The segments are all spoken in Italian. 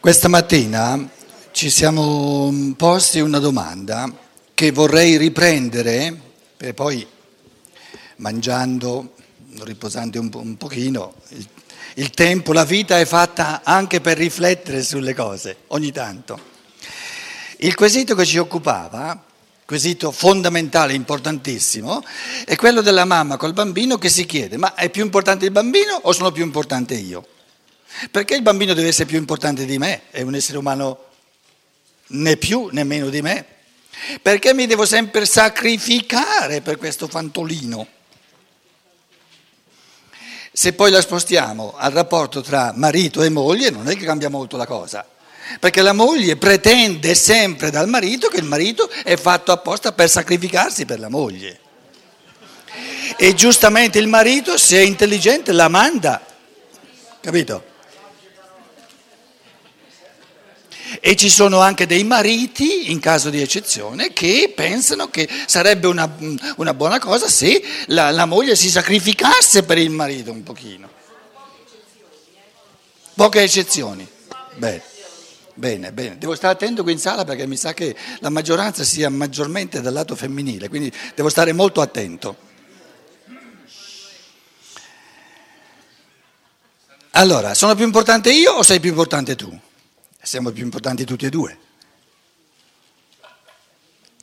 Questa mattina ci siamo posti una domanda che vorrei riprendere per poi, mangiando, riposando un pochino, il tempo, la vita è fatta anche per riflettere sulle cose, ogni tanto. Il quesito che ci occupava, quesito fondamentale, importantissimo, è quello della mamma col bambino che si chiede: ma è più importante il bambino o sono più importante io? Perché il bambino deve essere più importante di me? È un essere umano né più né meno di me. Perché mi devo sempre sacrificare per questo fantolino? Se poi la spostiamo al rapporto tra marito e moglie, non è che cambia molto la cosa. Perché la moglie pretende sempre dal marito che il marito è fatto apposta per sacrificarsi per la moglie. E giustamente il marito, se è intelligente, la manda, capito? E ci sono anche dei mariti, in caso di eccezione, che pensano che sarebbe una buona cosa se la moglie si sacrificasse per il marito un pochino. Poche eccezioni. Bene. Devo stare attento qui in sala perché mi sa che la maggioranza sia maggiormente dal lato femminile, quindi devo stare molto attento. Allora, sono più importante io o sei più importante tu? Siamo più importanti tutti e due.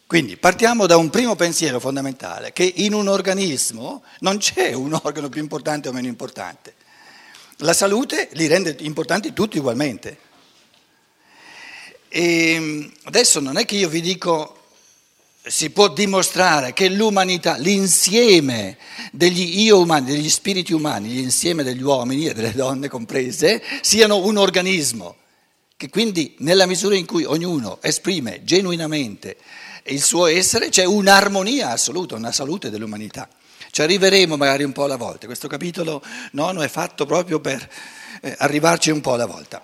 Quindi partiamo da un primo pensiero fondamentale, che in un organismo non c'è un organo più importante o meno importante. La salute li rende importanti tutti ugualmente. E adesso non è che io vi dico si può dimostrare che l'umanità, l'insieme degli io umani, degli spiriti umani, l'insieme degli uomini e delle donne comprese, siano un organismo. Che quindi nella misura in cui ognuno esprime genuinamente il suo essere c'è un'armonia assoluta, una salute dell'umanità. Ci arriveremo magari un po' alla volta, questo capitolo 9 è fatto proprio per arrivarci un po' alla volta.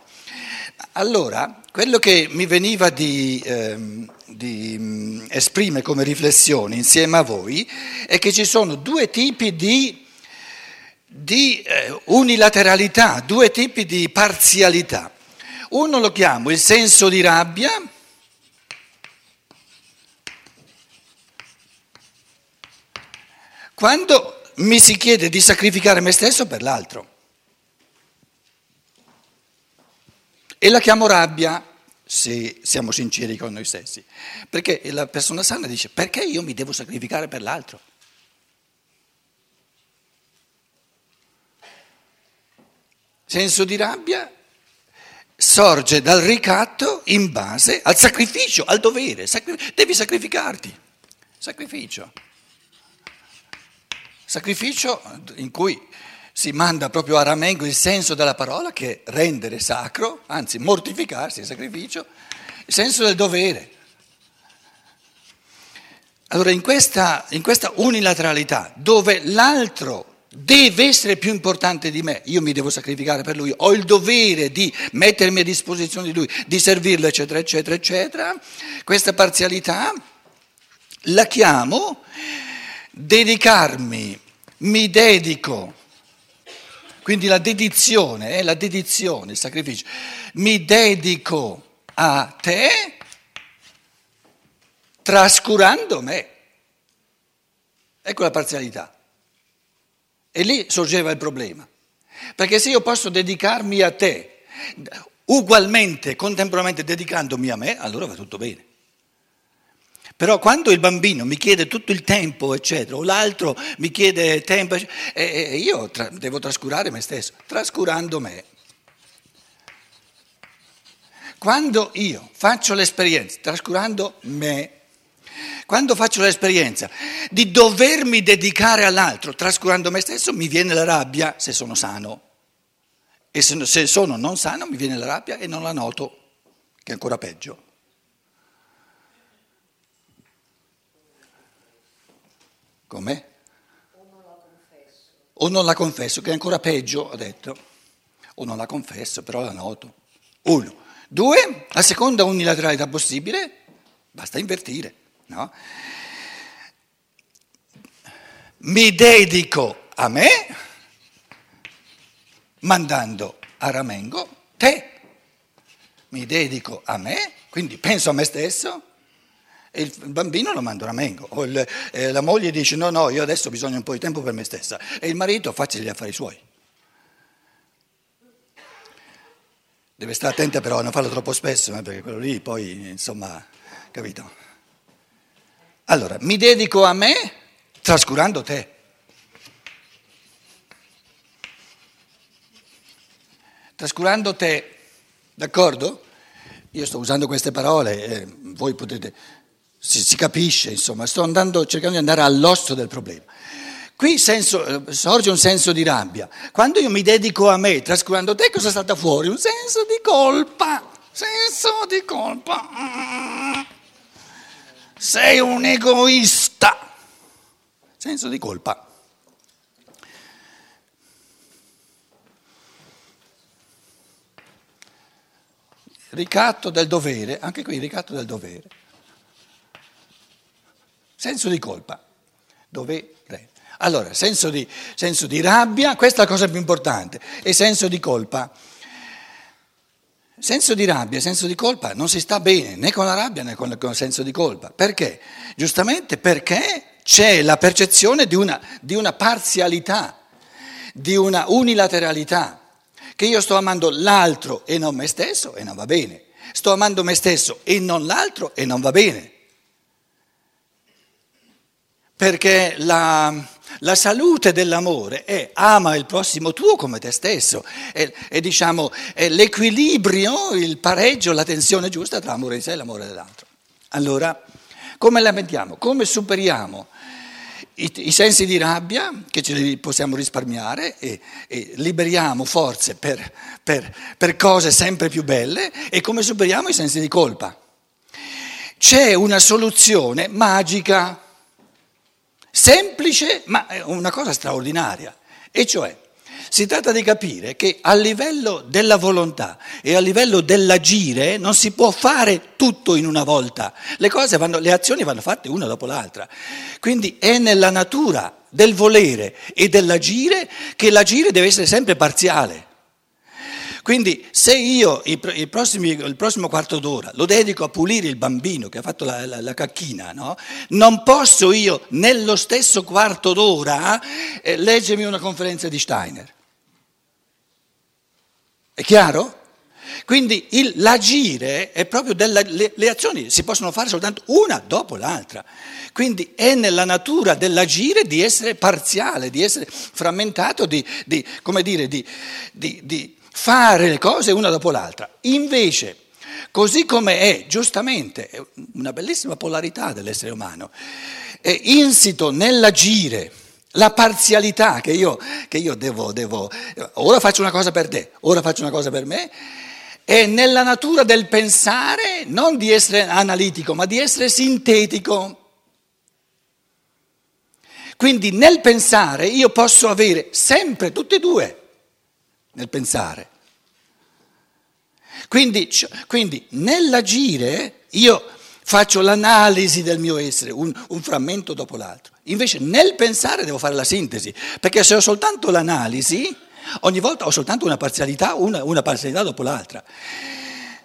Allora, quello che mi veniva di esprimere come riflessione insieme a voi è che ci sono due tipi di unilateralità, due tipi di parzialità. Uno lo chiamo il senso di rabbia, quando mi si chiede di sacrificare me stesso per l'altro. E la chiamo rabbia, se siamo sinceri con noi stessi, perché la persona sana dice: perché io mi devo sacrificare per l'altro? Senso di rabbia sorge dal ricatto in base al sacrificio, al dovere, devi sacrificarti, sacrificio in cui si manda proprio a ramengo il senso della parola, che è rendere sacro, anzi mortificarsi, il sacrificio, il senso del dovere. Allora in questa unilateralità, dove l'altro deve essere più importante di me, io mi devo sacrificare per lui, ho il dovere di mettermi a disposizione di lui, di servirlo, eccetera, eccetera, eccetera, questa parzialità la chiamo dedicarmi, mi dedico. Quindi la dedizione, il sacrificio. Mi dedico a te trascurando me. Ecco la parzialità. E lì sorgeva il problema. Perché se io posso dedicarmi a te, ugualmente, contemporaneamente dedicandomi a me, allora va tutto bene. Però quando il bambino mi chiede tutto il tempo, eccetera, o l'altro mi chiede tempo, io devo trascurare me stesso, trascurando me. Quando io faccio l'esperienza, trascurando me, quando faccio l'esperienza di dovermi dedicare all'altro, trascurando me stesso, mi viene la rabbia se sono sano. E se sono non sano mi viene la rabbia e non la noto, che è ancora peggio. Com'è? O non la confesso, che è ancora peggio, ho detto. O non la confesso, però la noto. 1. 2. La seconda unilateralità possibile, basta invertire, no? Mi dedico a me, mandando a ramengo te. mi dedico a me, quindi penso a me stesso, e il bambino lo manda a ramengo. O la moglie dice no, io adesso ho bisogno un po' di tempo per me stessa, e il marito faccia gli affari suoi. Deve stare attenta però a non farlo troppo spesso, perché quello lì poi, insomma, capito? Allora, mi dedico a me trascurando te. Trascurando te, d'accordo? Io sto usando queste parole, voi potete, si capisce, insomma, sto cercando di andare all'osso del problema. Qui sorge un senso di rabbia. Quando io mi dedico a me trascurando te, cosa è stata fuori? Un senso di colpa, Sei un egoista, senso di colpa. Ricatto del dovere, anche qui ricatto del dovere, senso di colpa, dovere. Allora, senso di rabbia, questa è la cosa più importante, e senso di colpa. Senso di rabbia e senso di colpa non si sta bene né con la rabbia né con il senso di colpa. Perché? Giustamente perché c'è la percezione di una parzialità, di una unilateralità, che io sto amando l'altro e non me stesso e non va bene, sto amando me stesso e non l'altro e non va bene. Perché la salute dell'amore è ama il prossimo tuo come te stesso, è l'equilibrio, il pareggio, la tensione giusta tra amore di sé e l'amore dell'altro. Allora, come la mettiamo? Come superiamo i sensi di rabbia, che ce li possiamo risparmiare, e liberiamo forze per cose sempre più belle, e come superiamo i sensi di colpa? C'è una soluzione magica, semplice, ma è una cosa straordinaria, e cioè si tratta di capire che a livello della volontà e a livello dell'agire non si può fare tutto in una volta, le azioni vanno fatte una dopo l'altra, quindi è nella natura del volere e dell'agire che l'agire deve essere sempre parziale. Quindi se io il prossimo quarto d'ora lo dedico a pulire il bambino che ha fatto la cacchina, no? Non posso io nello stesso quarto d'ora leggermi una conferenza di Steiner. È chiaro? Quindi l'agire è proprio le azioni si possono fare soltanto una dopo l'altra. Quindi è nella natura dell'agire di essere parziale, di essere frammentato, di fare le cose una dopo l'altra. Invece, così come è, giustamente, è una bellissima polarità dell'essere umano, è insito nell'agire la parzialità che io devo, ora faccio una cosa per te, ora faccio una cosa per me, è nella natura del pensare, non di essere analitico, ma di essere sintetico. Quindi nel pensare io posso avere sempre tutte e due, nel pensare. Quindi nell'agire io faccio l'analisi del mio essere, un frammento dopo l'altro. Invece nel pensare devo fare la sintesi, perché se ho soltanto l'analisi, ogni volta ho soltanto una parzialità, una parzialità dopo l'altra.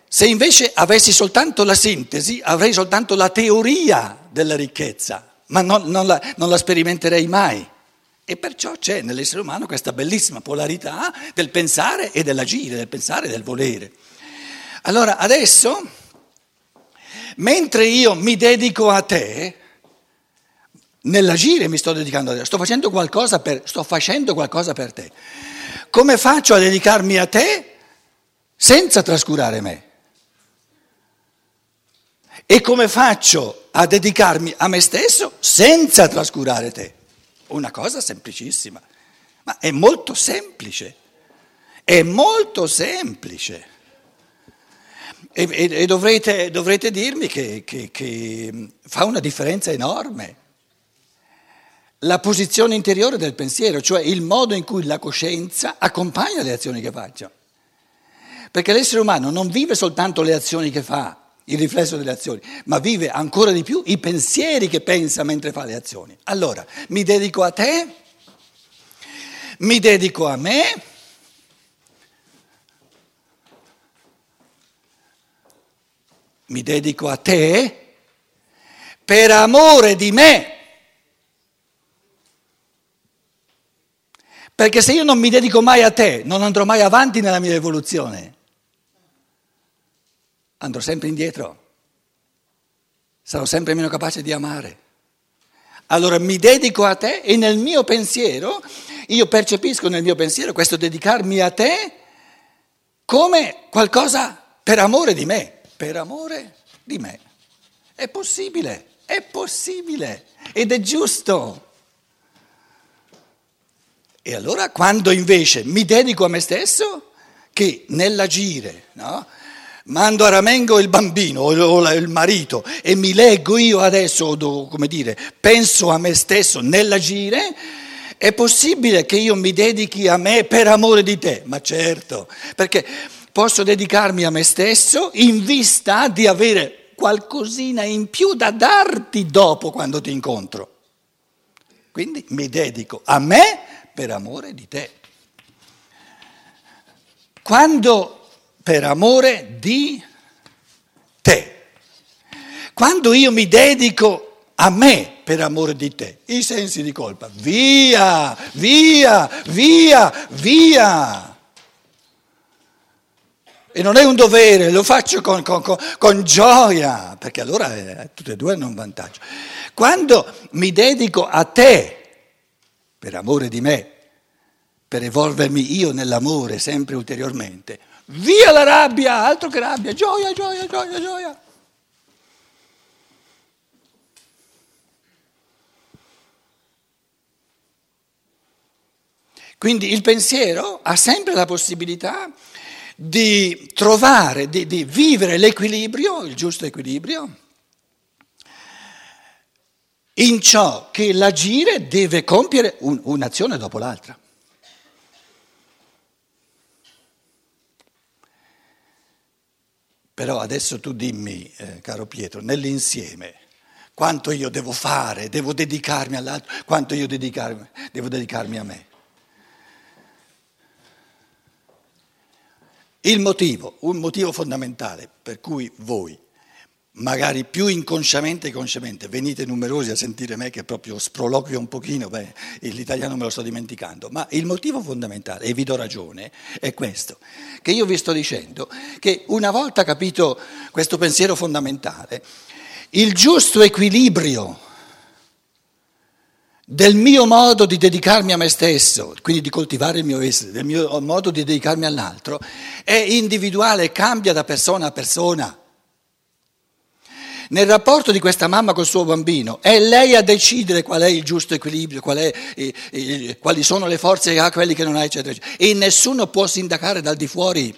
Se invece avessi soltanto la sintesi, avrei soltanto la teoria della ricchezza, ma non la sperimenterei mai. E perciò c'è nell'essere umano questa bellissima polarità del pensare e dell'agire, del pensare e del volere. Allora adesso, mentre io mi dedico a te, nell'agire mi sto dedicando a te, sto facendo qualcosa per te. Come faccio a dedicarmi a te senza trascurare me? E come faccio a dedicarmi a me stesso senza trascurare te? Una cosa semplicissima, ma è molto semplice, e dovrete dirmi che fa una differenza enorme la posizione interiore del pensiero, cioè il modo in cui la coscienza accompagna le azioni che faccio, perché l'essere umano non vive soltanto le azioni che fa, il riflesso delle azioni, ma vive ancora di più i pensieri che pensa mentre fa le azioni. Allora, mi dedico a te, mi dedico a me, mi dedico a te per amore di me. Perché se io non mi dedico mai a te, non andrò mai avanti nella mia evoluzione. Andrò sempre indietro. Sarò sempre meno capace di amare. Allora mi dedico a te e nel mio pensiero, io percepisco nel mio pensiero questo dedicarmi a te come qualcosa per amore di me. Per amore di me. È possibile, è possibile ed è giusto. E allora quando invece mi dedico a me stesso, che nell'agire, no? Mando a ramengo il bambino o il marito e mi leggo io adesso, come dire, penso a me stesso nell'agire, è possibile che io mi dedichi a me per amore di te? Ma certo, perché posso dedicarmi a me stesso in vista di avere qualcosina in più da darti dopo quando ti incontro. Quindi mi dedico a me per amore di te. Quando per amore di te, quando io mi dedico a me per amore di te, i sensi di colpa, via, via, via, via. E non è un dovere, lo faccio con gioia, perché allora tutte e due hanno un vantaggio. Quando mi dedico a te, per amore di me, per evolvermi io nell'amore sempre ulteriormente, via la rabbia, altro che rabbia, gioia, gioia, gioia, gioia. Quindi il pensiero ha sempre la possibilità di trovare, di vivere l'equilibrio, il giusto equilibrio, in ciò che l'agire deve compiere un'azione dopo l'altra. Però adesso tu dimmi, caro Pietro, nell'insieme, quanto io devo fare, devo dedicarmi all'altro, quanto io devo dedicarmi a me. Il motivo, un motivo fondamentale per cui voi, magari più inconsciamente e consciamente, venite numerosi a sentire me che proprio sproloquio un pochino, beh, l'italiano me lo sto dimenticando, ma il motivo fondamentale, e vi do ragione, è questo, che io vi sto dicendo che una volta capito questo pensiero fondamentale, il giusto equilibrio del mio modo di dedicarmi a me stesso, quindi di coltivare il mio essere, del mio modo di dedicarmi all'altro, è individuale, cambia da persona a persona. Nel rapporto di questa mamma col suo bambino è lei a decidere qual è il giusto equilibrio, quali sono le forze che ha, quelli che non ha, eccetera, eccetera. E nessuno può sindacare dal di fuori.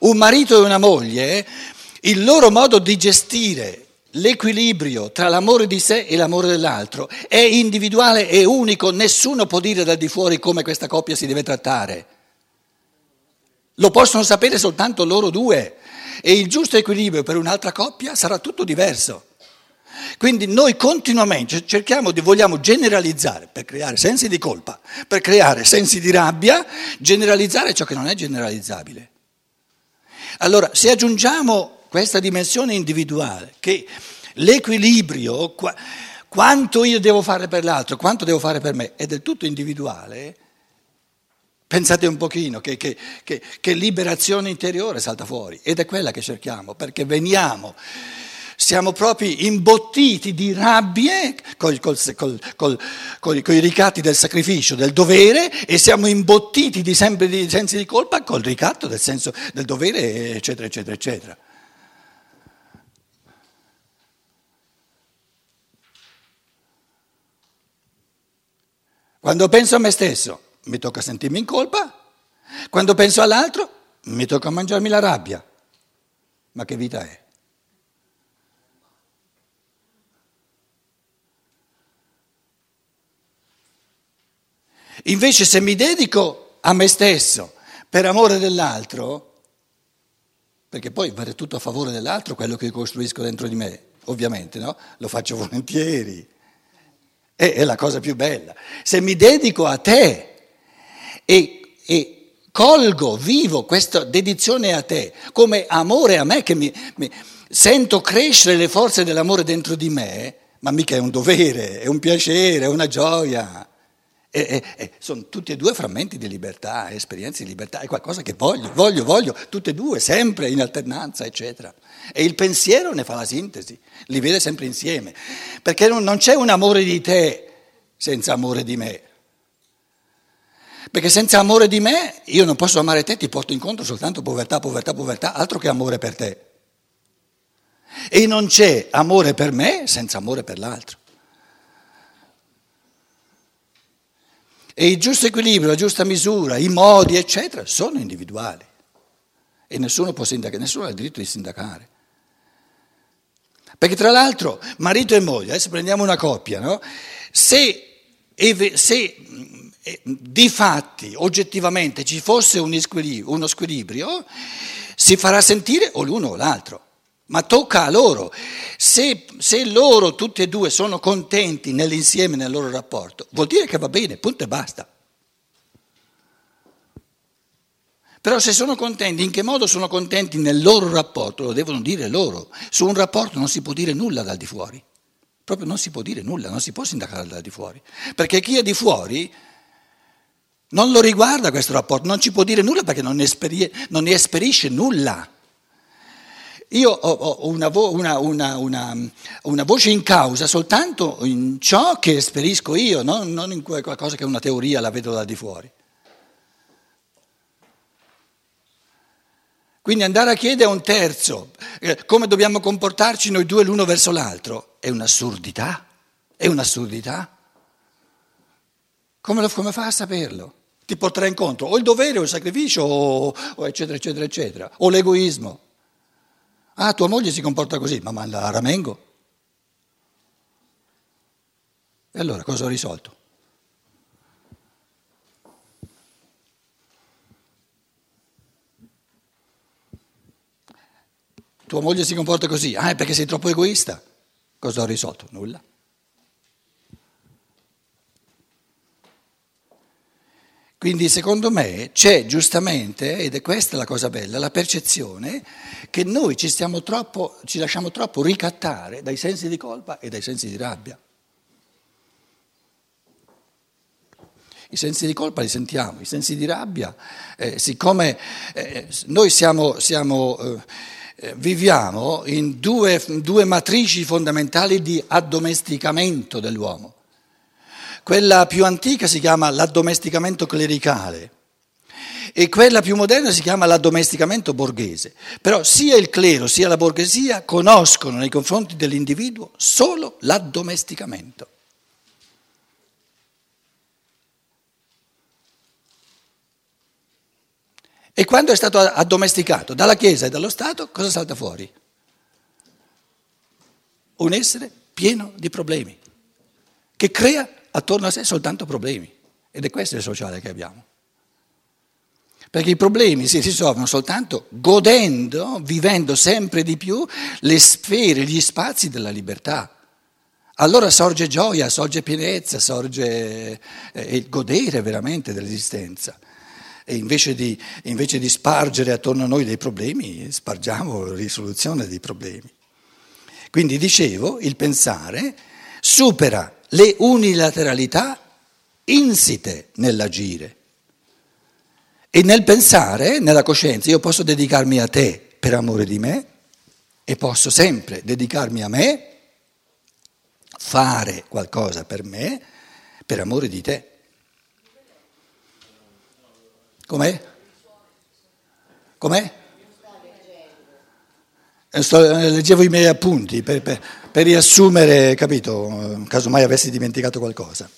Un marito e una moglie, il loro modo di gestire l'equilibrio tra l'amore di sé e l'amore dell'altro è individuale e unico, nessuno può dire dal di fuori come questa coppia si deve trattare. Lo possono sapere soltanto loro due. E il giusto equilibrio per un'altra coppia sarà tutto diverso. Quindi noi continuamente vogliamo generalizzare per creare sensi di colpa, per creare sensi di rabbia, generalizzare ciò che non è generalizzabile. Allora, se aggiungiamo questa dimensione individuale, che l'equilibrio, quanto io devo fare per l'altro, quanto devo fare per me, è del tutto individuale, pensate un pochino che liberazione interiore salta fuori, ed è quella che cerchiamo, perché siamo proprio imbottiti di rabbie con i ricatti del sacrificio, del dovere, e siamo imbottiti sempre di sensi di colpa col ricatto del senso del dovere, eccetera, eccetera, eccetera. Quando penso a me stesso, mi tocca sentirmi in colpa, quando penso all'altro mi tocca mangiarmi la rabbia. Ma che vita è? Invece se mi dedico a me stesso per amore dell'altro, perché poi vale tutto a favore dell'altro quello che costruisco dentro di me, ovviamente, no? Lo faccio volentieri, è la cosa più bella. Se mi dedico a te, E colgo, vivo questa dedizione a te come amore a me, che mi sento crescere le forze dell'amore dentro di me, ma mica è un dovere, è un piacere, è una gioia. Sono tutti e due frammenti di libertà, esperienze di libertà, è qualcosa che voglio, tutte e due, sempre in alternanza, eccetera. E il pensiero ne fa la sintesi, li vede sempre insieme, perché non c'è un amore di te senza amore di me, perché senza amore di me io non posso amare te, ti porto incontro soltanto povertà, altro che amore per te. E non c'è amore per me senza amore per l'altro. E il giusto equilibrio, la giusta misura, i modi, eccetera, sono individuali. E nessuno può sindacare, nessuno ha il diritto di sindacare. Perché tra l'altro, marito e moglie, adesso prendiamo una coppia, no? Se di fatti, oggettivamente, ci fosse uno squilibrio, si farà sentire o l'uno o l'altro. Ma tocca a loro. Se loro tutti e due sono contenti nell'insieme, nel loro rapporto, vuol dire che va bene, punto e basta. Però se sono contenti, in che modo sono contenti nel loro rapporto, lo devono dire loro. Su un rapporto non si può dire nulla dal di fuori. Proprio non si può dire nulla, non si può sindacare dal di fuori. Perché chi è di fuori non lo riguarda questo rapporto, non ci può dire nulla perché non ne esperisce nulla. Io ho una voce in causa soltanto in ciò che esperisco io, non in qualcosa che è una teoria, la vedo da di fuori. Quindi andare a chiedere a un terzo come dobbiamo comportarci noi due l'uno verso l'altro è un'assurdità. Come fa a saperlo? Ti porterà incontro o il dovere o il sacrificio o eccetera, o l'egoismo. Ah, tua moglie si comporta così, ma manda a ramengo. E allora cosa ho risolto? Tua moglie si comporta così, è perché sei troppo egoista. Cosa ho risolto? Nulla. Quindi secondo me c'è giustamente, ed è questa la cosa bella, la percezione che noi ci lasciamo troppo ricattare dai sensi di colpa e dai sensi di rabbia. I sensi di colpa li sentiamo, i sensi di rabbia, siccome noi viviamo in due matrici fondamentali di addomesticamento dell'uomo. Quella più antica si chiama l'addomesticamento clericale e quella più moderna si chiama l'addomesticamento borghese. Però sia il clero sia la borghesia conoscono nei confronti dell'individuo solo l'addomesticamento. E quando è stato addomesticato dalla Chiesa e dallo Stato, cosa salta fuori? Un essere pieno di problemi, che crea attorno a sé soltanto problemi, ed è questo il sociale che abbiamo, perché i problemi si risolvono soltanto godendo, vivendo sempre di più le sfere, gli spazi della libertà. Allora sorge gioia, sorge pienezza, sorge il godere veramente dell'esistenza, e invece di spargere attorno a noi dei problemi, spargiamo risoluzione dei problemi. Quindi dicevo, il pensare supera le unilateralità insite nell'agire e nel pensare, nella coscienza. Io posso dedicarmi a te per amore di me e posso sempre dedicarmi a me, fare qualcosa per me per amore di te. Com'è? Leggevo i miei appunti per riassumere, capito, casomai avessi dimenticato qualcosa.